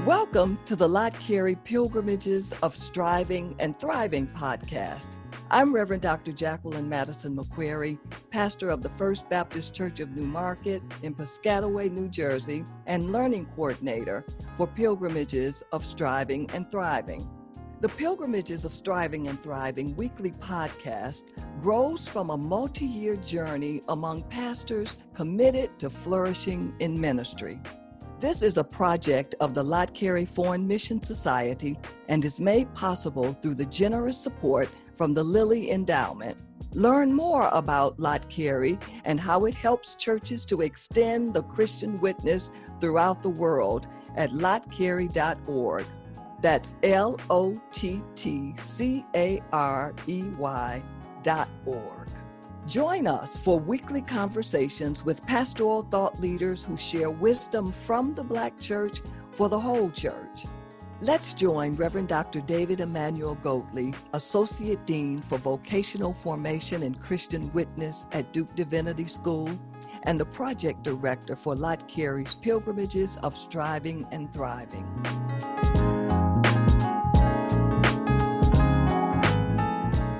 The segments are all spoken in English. Welcome to the Lott Carey Pilgrimages of Striving and Thriving podcast. I'm Rev. Dr. Jacqueline Madison McQuarrie, pastor of the First Baptist Church of New Market in Piscataway, New Jersey, and learning coordinator for Pilgrimages of Striving and Thriving. The Pilgrimages of Striving and Thriving weekly podcast grows from a multi-year journey among pastors committed to flourishing in ministry. This is a project of the Lott Carey Foreign Mission Society and is made possible through the generous support from the Lilly Endowment. Learn more about Lott Carey and how it helps churches to extend the Christian witness throughout the world at LottCarey.org. That's LottCarey.org. Join us for weekly conversations with pastoral thought leaders who share wisdom from the Black church for the whole church. Let's join Rev. Dr. David Emmanuel Goatley, Associate Dean for Vocational Formation and Christian Witness at Duke Divinity School and the Project Director for Lott Carey's Pilgrimages of Striving and Thriving.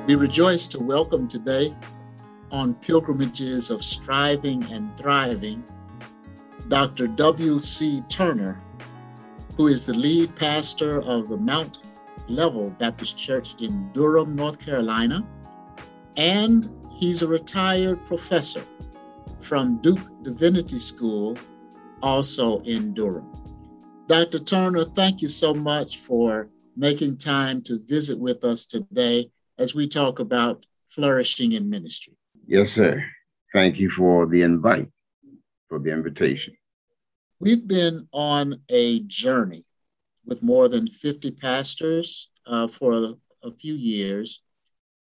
We rejoice to welcome today on Pilgrimages of Striving and Thriving, Dr. W.C. Turner, who is the lead pastor of the Mount Level Baptist Church in Durham, North Carolina, and he's a retired professor from Duke Divinity School, also in Durham. Dr. Turner, thank you so much for making time to visit with us today as we talk about flourishing in ministry. Yes, sir. Thank you for the invite, for the invitation. We've been on a journey with more than 50 pastors for a few years,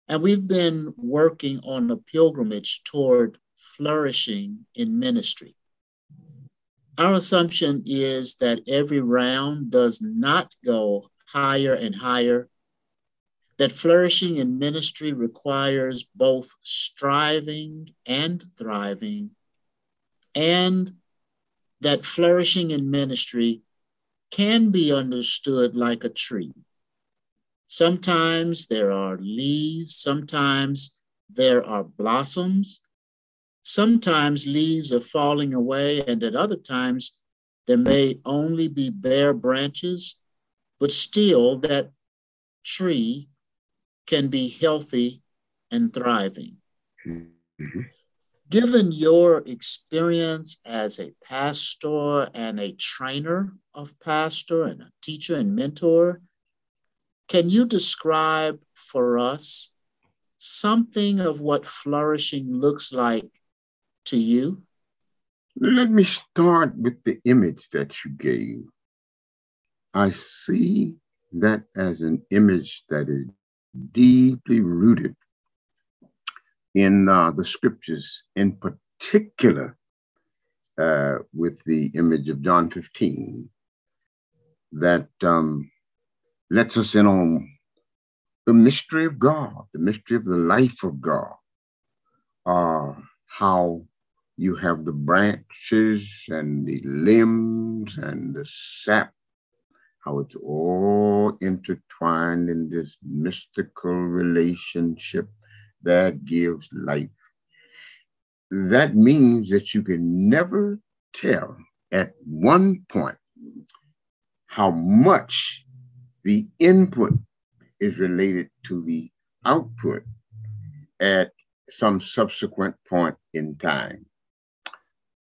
and we've been working on a pilgrimage toward flourishing in ministry. Our assumption is that every round does not go higher and higher, that flourishing in ministry requires both striving and thriving, and that flourishing in ministry can be understood like a tree. Sometimes there are leaves, sometimes there are blossoms, sometimes leaves are falling away, and at other times there may only be bare branches, but still that tree can be healthy and thriving. Mm-hmm. Given your experience as a pastor and a trainer of pastor and a teacher and mentor, can you describe for us something of what flourishing looks like to you? Let me start with the image that you gave. I see that as an image that is deeply rooted in the scriptures, in particular with the image of John 15, that lets us in on the mystery of God, the mystery of the life of God, how you have the branches and the limbs and the sap, how it's all intertwined in this mystical relationship that gives life. That means that you can never tell at one point how much the input is related to the output at some subsequent point in time.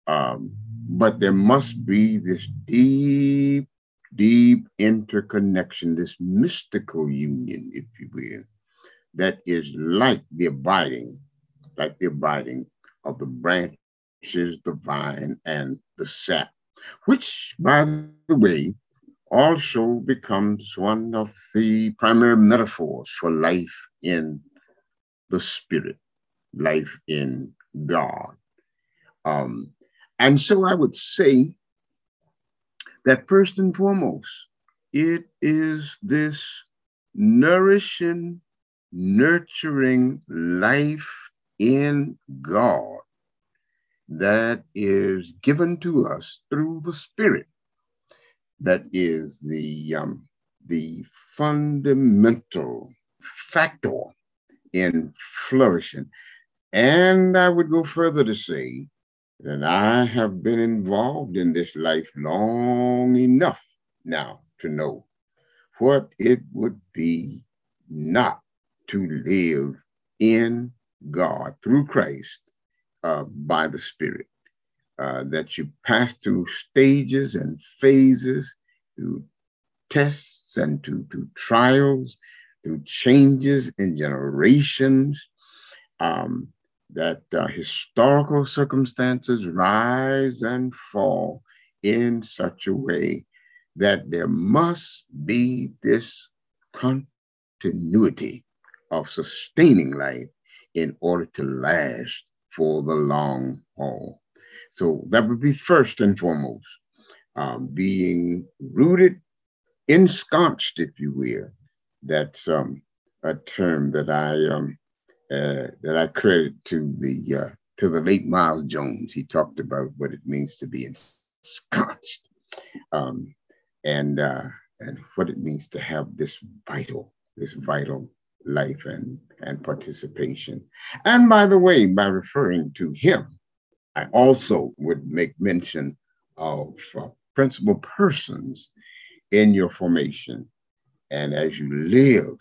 But there must be this deep interconnection, this mystical union, if you will, that is like the abiding of the branches, the vine, and the sap, which, by the way, also becomes one of the primary metaphors for life in the Spirit, life in God. And so I would say that first and foremost, it is this nourishing, nurturing life in God that is given to us through the Spirit. That is the fundamental factor in flourishing. And I would go further to say that I have been involved in this life long enough now to know what it would be not to live in God through Christ by the Spirit. That you pass through stages and phases, through tests and through trials, through changes in generations, that historical circumstances rise and fall in such a way that there must be this continuity of sustaining life in order to last for the long haul. So that would be first and foremost, being rooted, ensconced, if you will. That's a term that I credit to the late Miles Jones. He talked about what it means to be ensconced, and what it means to have this vital life and participation. And by the way, by referring to him, I also would make mention of principal persons in your formation. And as you live,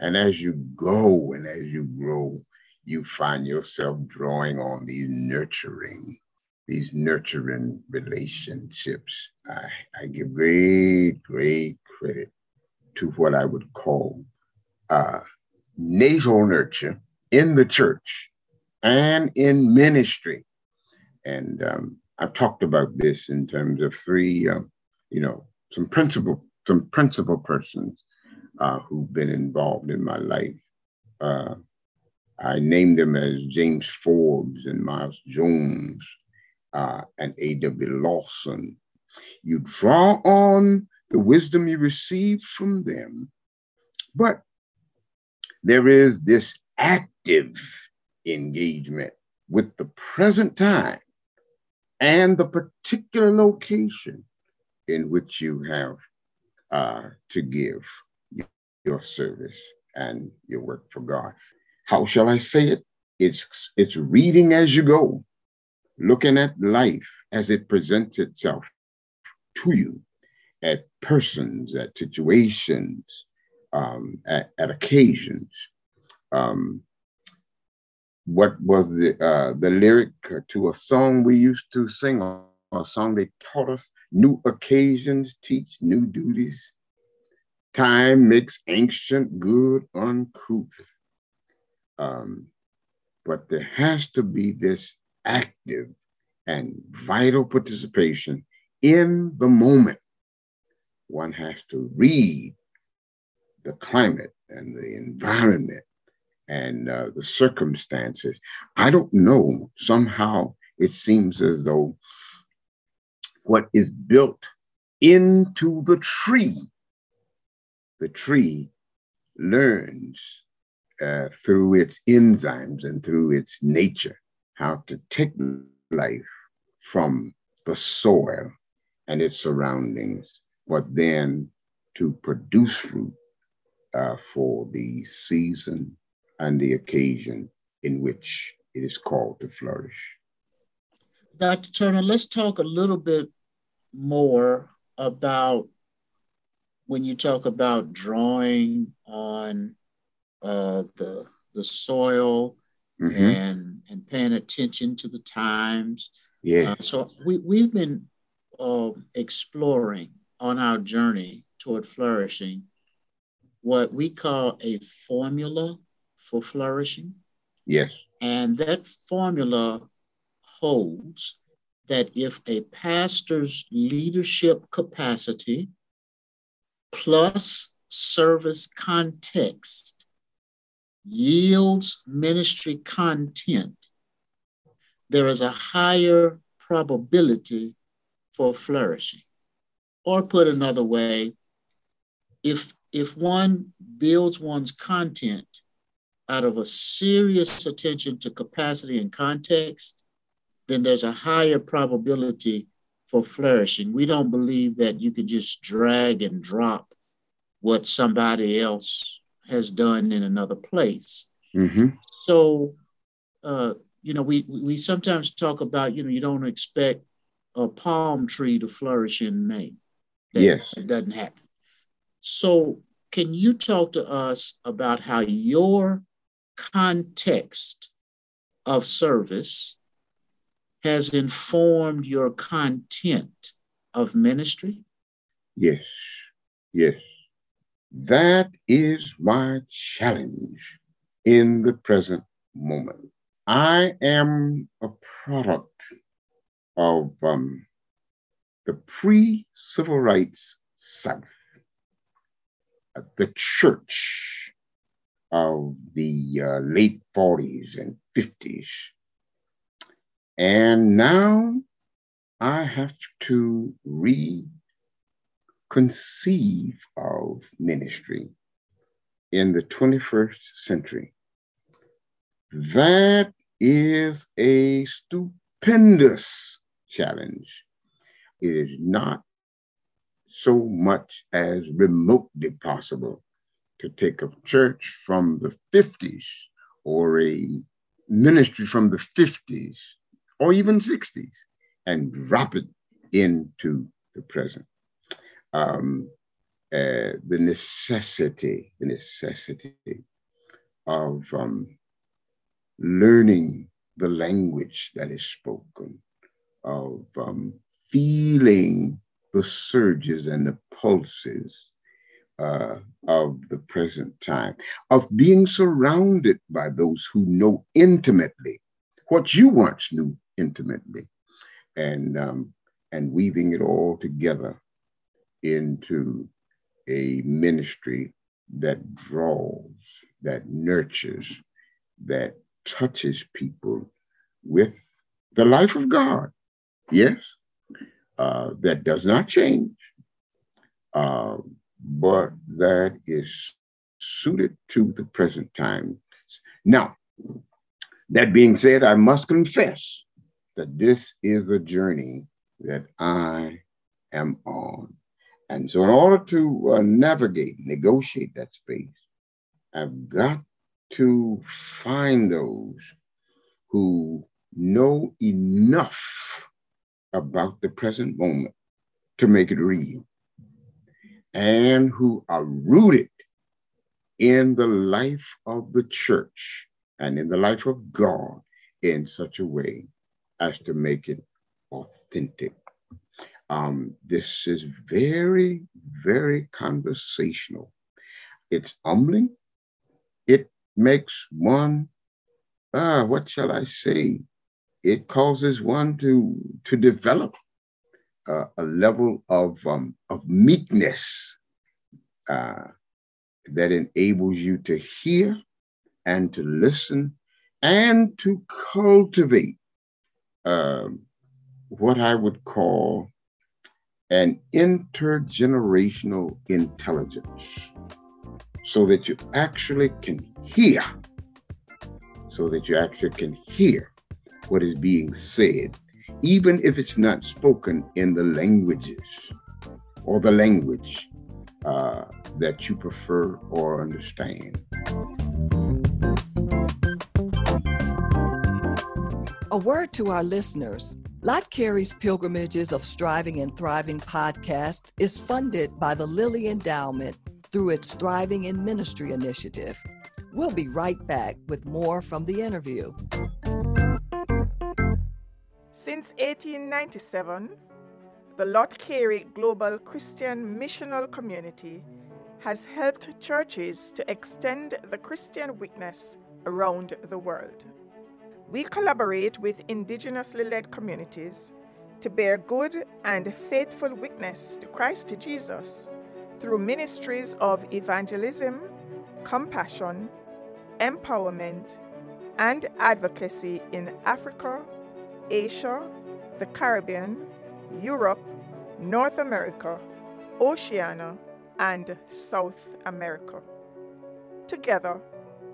and as you go, and as you grow, you find yourself drawing on these nurturing relationships. I give great credit to what I would call natal nurture in the church and in ministry. And I've talked about this in terms of three, some principal persons who've been involved in my life. I named them as James Forbes and Miles Jones and A.W. Lawson. You draw on the wisdom you receive from them, but there is this active engagement with the present time and the particular location in which you have to give your service and your work for God. How shall I say it? It's reading as you go, looking at life as it presents itself to you, at persons, at situations, at occasions. What was the lyric to a song we used to sing, or a song they taught us? New occasions teach new duties. Time makes ancient good uncouth. But there has to be this active and vital participation in the moment. One has to read the climate and the environment and the circumstances. I don't know, somehow it seems as though what is built into the tree learns through its enzymes and through its nature how to take life from the soil and its surroundings, but then to produce fruit for the season and the occasion in which it is called to flourish. Dr. Turner, let's talk a little bit more about when you talk about drawing on the soil, mm-hmm. and paying attention to the times. Yeah. So we've been exploring on our journey toward flourishing what we call a formula for flourishing. Yes. And that formula holds that if a pastor's leadership capacity plus service context yields ministry content, there is a higher probability for flourishing. Or put another way, if if one builds one's content out of a serious attention to capacity and context, then there's a higher probability for flourishing. We don't believe that you can just drag and drop what somebody else has done in another place. Mm-hmm. So, we sometimes talk about, you don't expect a palm tree to flourish in Maine. Yes. It doesn't happen. So can you talk to us about how your context of service has informed your content of ministry? Yes, yes. That is my challenge in the present moment. I am a product of the pre-Civil Rights South, the church of the late 40s and 50s. And now I have to reconceive of ministry in the 21st century. That is a stupendous challenge. It is not so much as remotely possible to take a church from the 50s or a ministry from the 50s or even 60s and drop it into the present. The necessity of learning the language that is spoken, of feeling the surges and the pulses of the present time, of being surrounded by those who know intimately what you once knew intimately, and weaving it all together into a ministry that draws, that nurtures, that touches people with the life of God. Yes, that does not change, but that is suited to the present time. Now, that being said, I must confess that this is a journey that I am on. And so in order to negotiate that space, I've got to find those who know enough about the present moment to make it real, and who are rooted in the life of the church and in the life of God in such a way as to make it authentic. This is very, very conversational. It's humbling. It makes one, what shall I say? It causes one to develop a level of meekness that enables you to hear and to listen and to cultivate what I would call an intergenerational intelligence, so that you actually can hear, what is being said, even if it's not spoken in the languages or the language that you prefer or understand. A word to our listeners. Lott Carey's Pilgrimages of Striving and Thriving podcast is funded by the Lilly Endowment through its Thriving in Ministry initiative. We'll be right back with more from the interview. Since 1897, the Lott Carey Global Christian Missional Community has helped churches to extend the Christian witness around the world. We collaborate with indigenously led communities to bear good and faithful witness to Christ Jesus through ministries of evangelism, compassion, empowerment, and advocacy in Africa, Asia, the Caribbean, Europe, North America, Oceania, and South America. Together,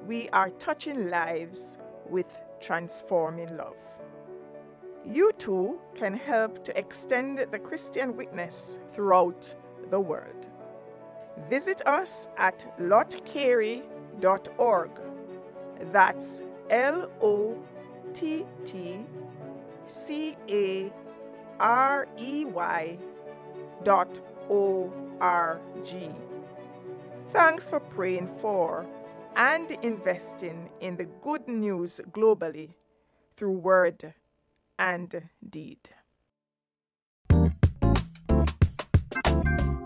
we are touching lives with transforming love. You too can help to extend the Christian witness throughout the world. Visit us at LottCarey.org. That's LottCarey.org. Thanks for praying for and investing in the good news globally through word and deed.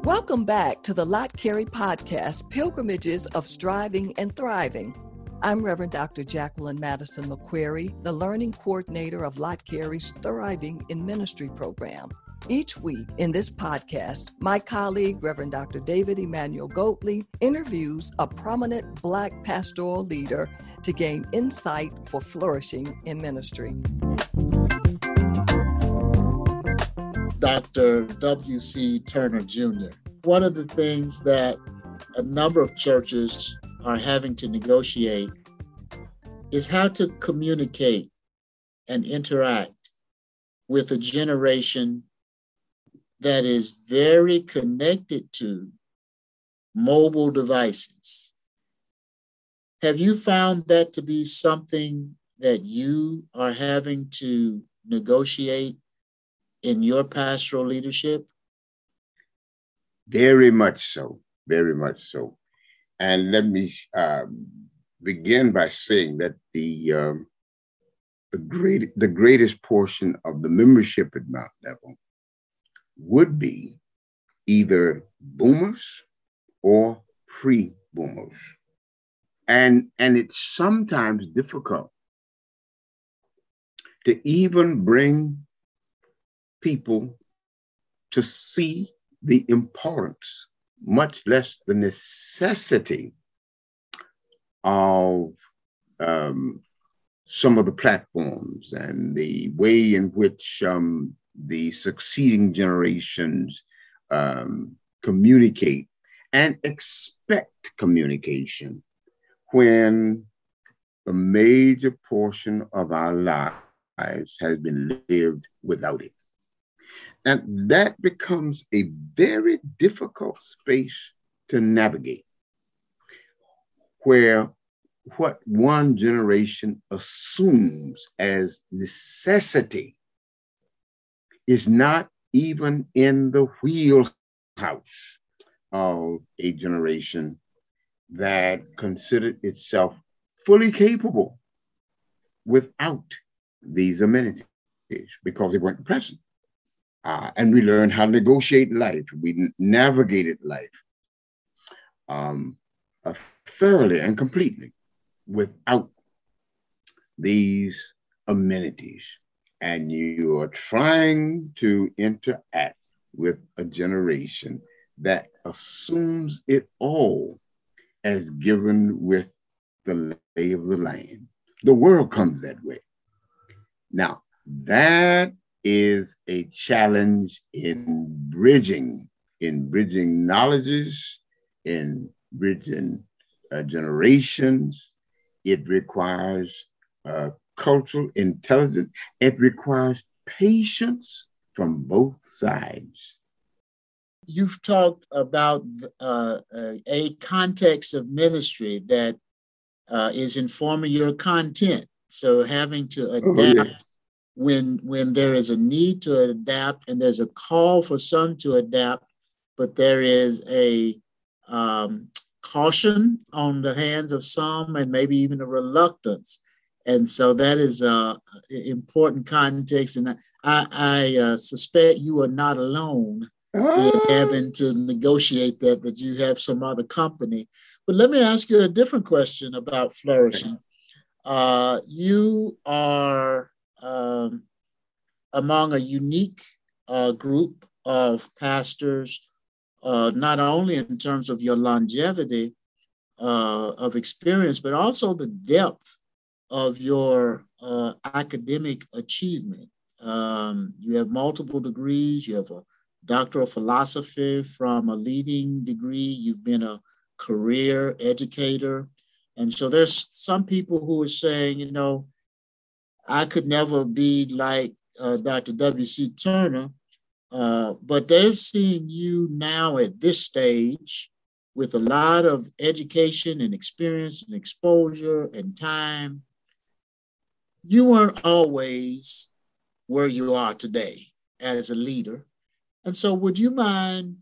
Welcome back to the Lott Carey podcast, Pilgrimages of Striving and Thriving. I'm Rev. Dr. Jacqueline Madison McQuarrie, the learning coordinator of Lott Carey's Thriving in Ministry program. Each week in this podcast, my colleague, Rev. Dr. David Emmanuel Goatley, interviews a prominent Black pastoral leader to gain insight for flourishing in ministry. Dr. W.C. Turner Jr. One of the things that a number of churches are having to negotiate is how to communicate and interact with a generation that is very connected to mobile devices. Have you found that to be something that you are having to negotiate in your pastoral leadership? Very much so, very much so. And let me begin by saying that the greatest portion of the membership at Mount Level would be either boomers or pre-boomers. And it's sometimes difficult to even bring people to see the importance, much less the necessity of some of the platforms and the way in which the succeeding generations communicate and expect communication when a major portion of our lives has been lived without it. And that becomes a very difficult space to navigate, where what one generation assumes as necessity is not even in the wheelhouse of a generation that considered itself fully capable without these amenities because they weren't present. And we learned how to negotiate life. We navigated life thoroughly and completely without these amenities. And you are trying to interact with a generation that assumes it all as given with the lay of the land. The world comes that way. Now, that is a challenge in bridging knowledges, in bridging generations. It requires cultural intelligence. It requires patience from both sides. You've talked about a context of ministry that is informing your content. So having to adapt. Oh, yeah. When there is a need to adapt and there's a call for some to adapt, but there is a caution on the hands of some and maybe even a reluctance. And so that is an important context. And I suspect you are not alone in having to negotiate that you have some other company. But let me ask you a different question about flourishing. You are among a unique group of pastors, not only in terms of your longevity of experience, but also the depth of your academic achievement. You have multiple degrees, you have a Doctor of Philosophy from a leading degree. You've been a career educator. And so there's some people who are saying, you know, I could never be like Dr. W.C. Turner, but they're seeing you now at this stage with a lot of education and experience and exposure and time. You weren't always where you are today as a leader. And so would you mind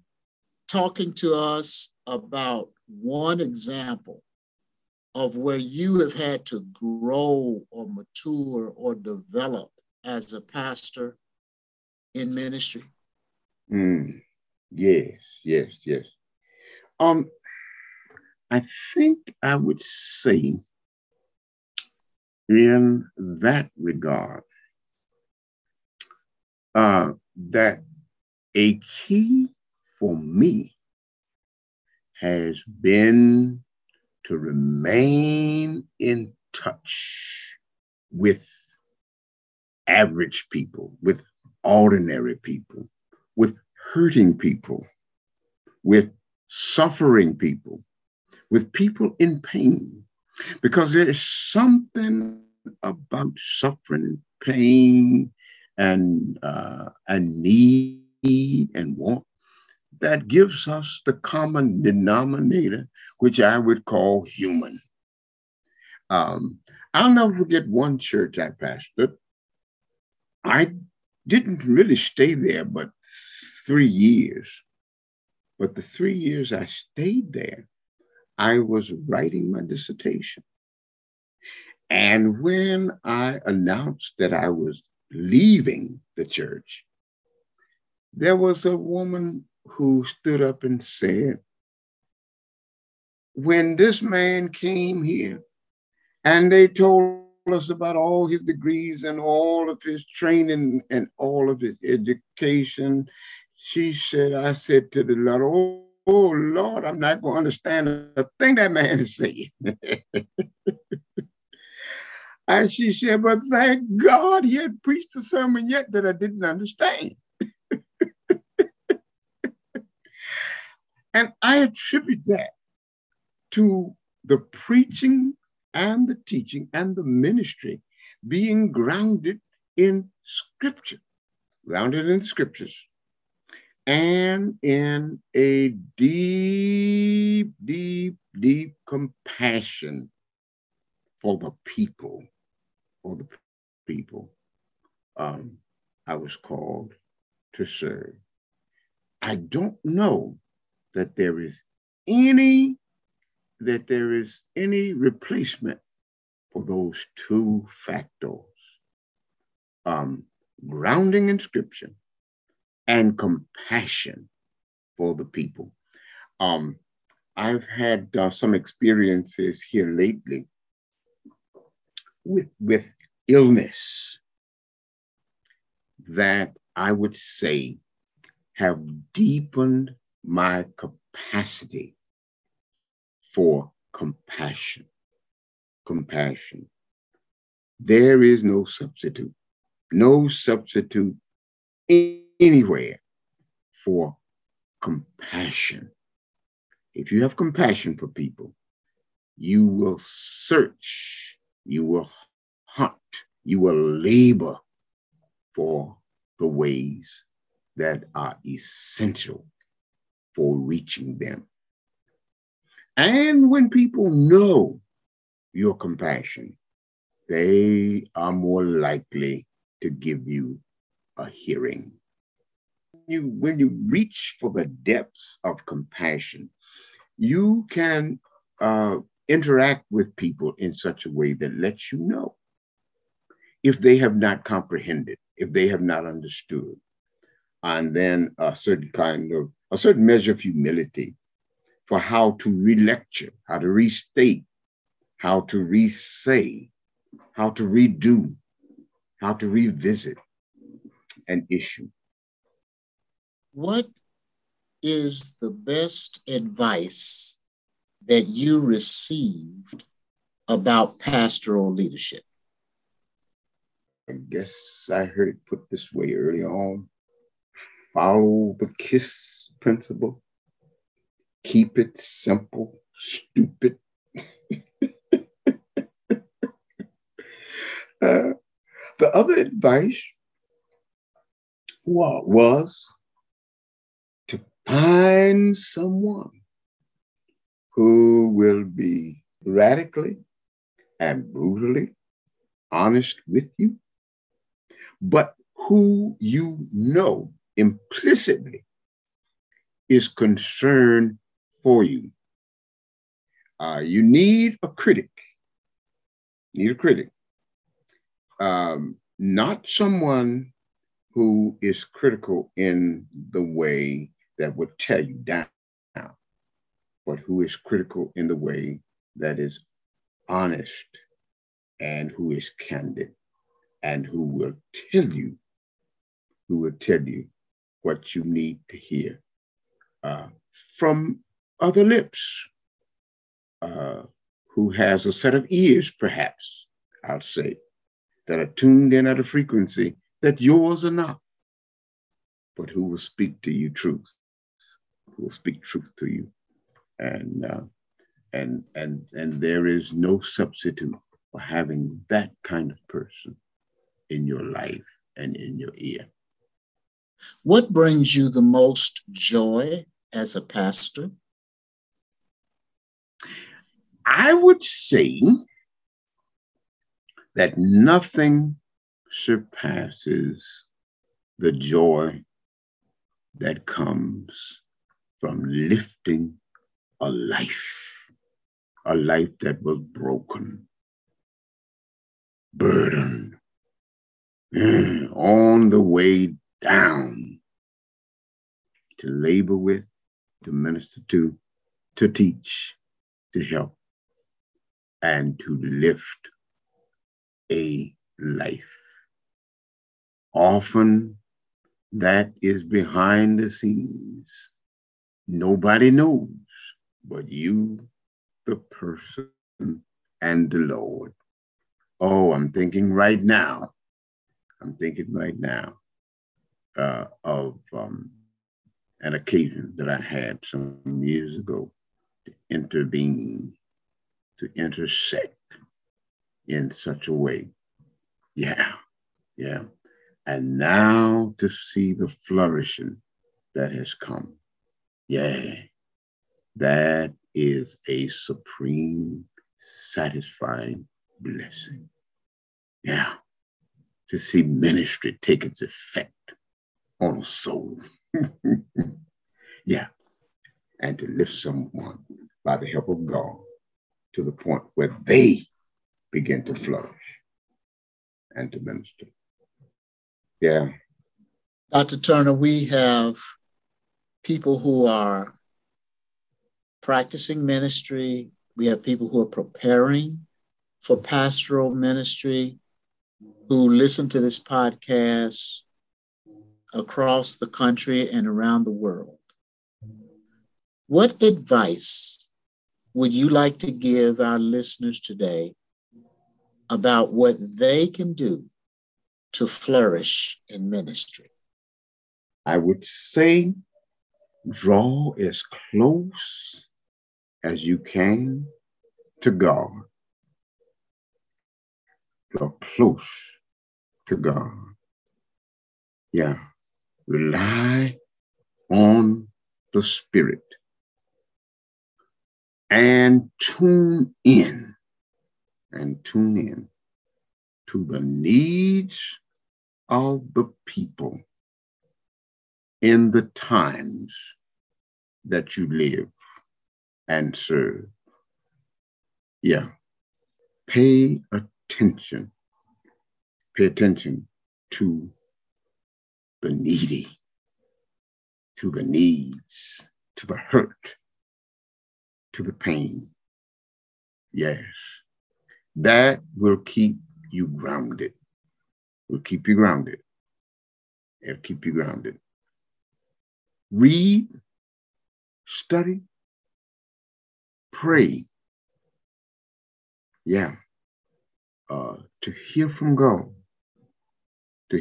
talking to us about one example of where you have had to grow or mature or develop as a pastor in ministry? Yes. I think I would say in that regard that a key for me has been to remain in touch with average people, with ordinary people, with hurting people, with suffering people, with people in pain, because there's something about suffering, pain, and need and want that gives us the common denominator, which I would call human. I'll never forget one church I pastored. I didn't really stay there but 3 years. But the 3 years I stayed there, I was writing my dissertation. And when I announced that I was leaving the church, there was a woman who stood up and said, when this man came here and they told us about all his degrees and all of his training and all of his education, she said, I said to the Lord, oh Lord, I'm not going to understand a thing that man is saying. And she said, but thank God he had preached a sermon yet that I didn't understand. And I attribute that to the preaching and the teaching and the ministry being grounded in Scripture, grounded in Scriptures, and in a deep, deep, deep compassion for the people, I was called to serve. I don't know that there is any replacement for those two factors, grounding in Scripture and compassion for the people. I've had some experiences here lately with illness that I would say have deepened my capacity for compassion. Compassion. There is no substitute. No substitute anywhere for compassion. If you have compassion for people, you will search, you will hunt, you will labor for the ways that are essential for reaching them. And when people know your compassion, they are more likely to give you a hearing. When you reach for the depths of compassion, you can interact with people in such a way that lets you know if they have not comprehended, if they have not understood, and then a certain measure of humility for how to relecture, how to restate, how to re-say, how to redo, how to revisit an issue. What is the best advice that you received about pastoral leadership? I guess I heard it put this way early on. follow the KISS principle. Keep it simple, stupid. The other advice was to find someone who will be radically and brutally honest with you, but who you know implicitly is concerned for you. You need a critic. Not someone who is critical in the way that would tear you down, but who is critical in the way that is honest and who is candid and who will tell you what you need to hear from other lips, who has a set of ears, perhaps, I'll say, that are tuned in at a frequency that yours are not, but who will speak to you truth, who will speak truth to you. And there is no substitute for having that kind of person in your life and in your ear. What brings you the most joy as a pastor? I would say that nothing surpasses the joy that comes from lifting a life that was broken, burdened, on the way down to labor with, to minister to teach, to help, and to lift a life. Often that is behind the scenes. Nobody knows but you, the person, and the Lord. Oh, I'm thinking right now of an occasion that I had some years ago to intervene, to intersect in such a way. Yeah. And now to see the flourishing that has come. Yeah. That is a supreme, satisfying blessing. Yeah. To see ministry take its effect on a soul. Yeah. And to lift someone by the help of God to the point where they begin to flourish and to minister. Yeah. Dr. Turner, we have people who are practicing ministry. We have people who are preparing for pastoral ministry, who listen to this podcast across the country and around the world. What advice would you like to give our listeners today about what they can do to flourish in ministry? I would say draw as close as you can to God. Draw close to God. Yeah. Rely on the Spirit and tune in to the needs of the people in the times that you live and serve. Yeah. Pay attention to the needy, to the needs, to the hurt, to the pain. Yes. That will keep you grounded. It'll keep you grounded. Read, study, pray. Yeah. To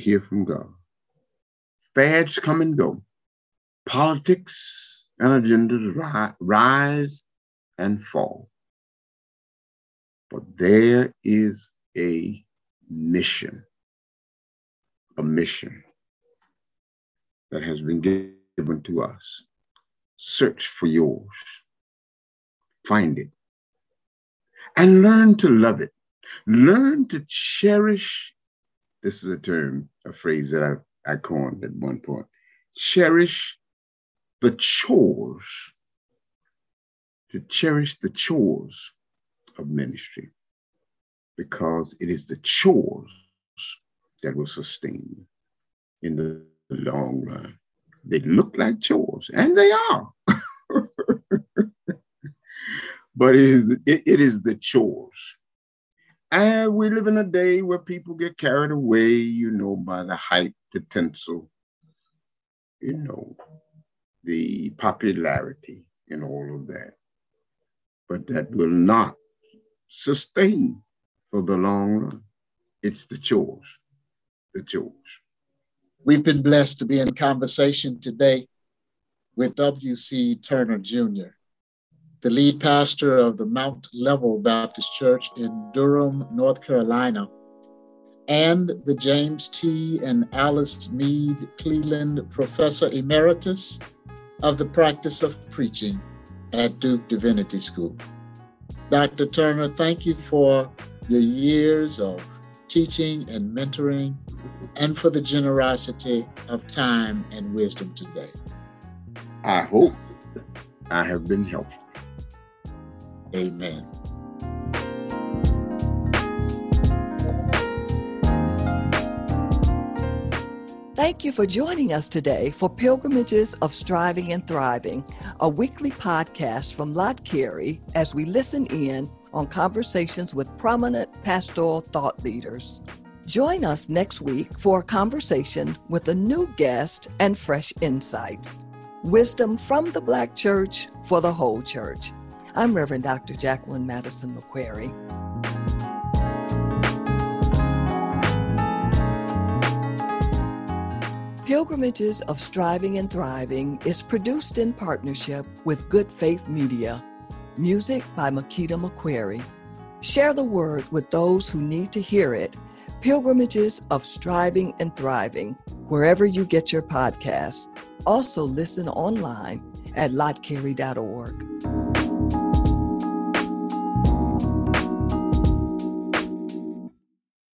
hear from God. Fads come and go. Politics and agendas rise and fall. But there is a mission. A mission that has been given to us. Search for yours. Find it. And learn to love it. Learn to cherish. This is a term, a phrase that I coined at one point. Cherish the chores. To cherish the chores of ministry. Because it is the chores that will sustain you in the long run. They look like chores, and they are. But it is the chores. And we live in a day where people get carried away, you know, by the hype, the tinsel, you know, the popularity and all of that. But that will not sustain for the long run. It's the chores, the chores. We've been blessed to be in conversation today with W.C. Turner Jr., the lead pastor of the Mount Level Baptist Church in Durham, North Carolina, and the James T. and Alice Mead Cleland Professor Emeritus of the Practice of Preaching at Duke Divinity School. Dr. Turner, thank you for your years of teaching and mentoring and for the generosity of time and wisdom today. I hope I have been helpful. Amen. Thank you for joining us today for Pilgrimages of Striving and Thriving, a weekly podcast from Lott Carey as we listen in on conversations with prominent pastoral thought leaders. Join us next week for a conversation with a new guest and fresh insights. Wisdom from the Black Church for the whole church. I'm Rev. Dr. Jacqueline Madison McQuarrie. Pilgrimages of Striving and Thriving is produced in partnership with Good Faith Media. Music by Makita McQuarrie. Share the word with those who need to hear it. Pilgrimages of Striving and Thriving, wherever you get your podcasts. Also listen online at LottCarey.org.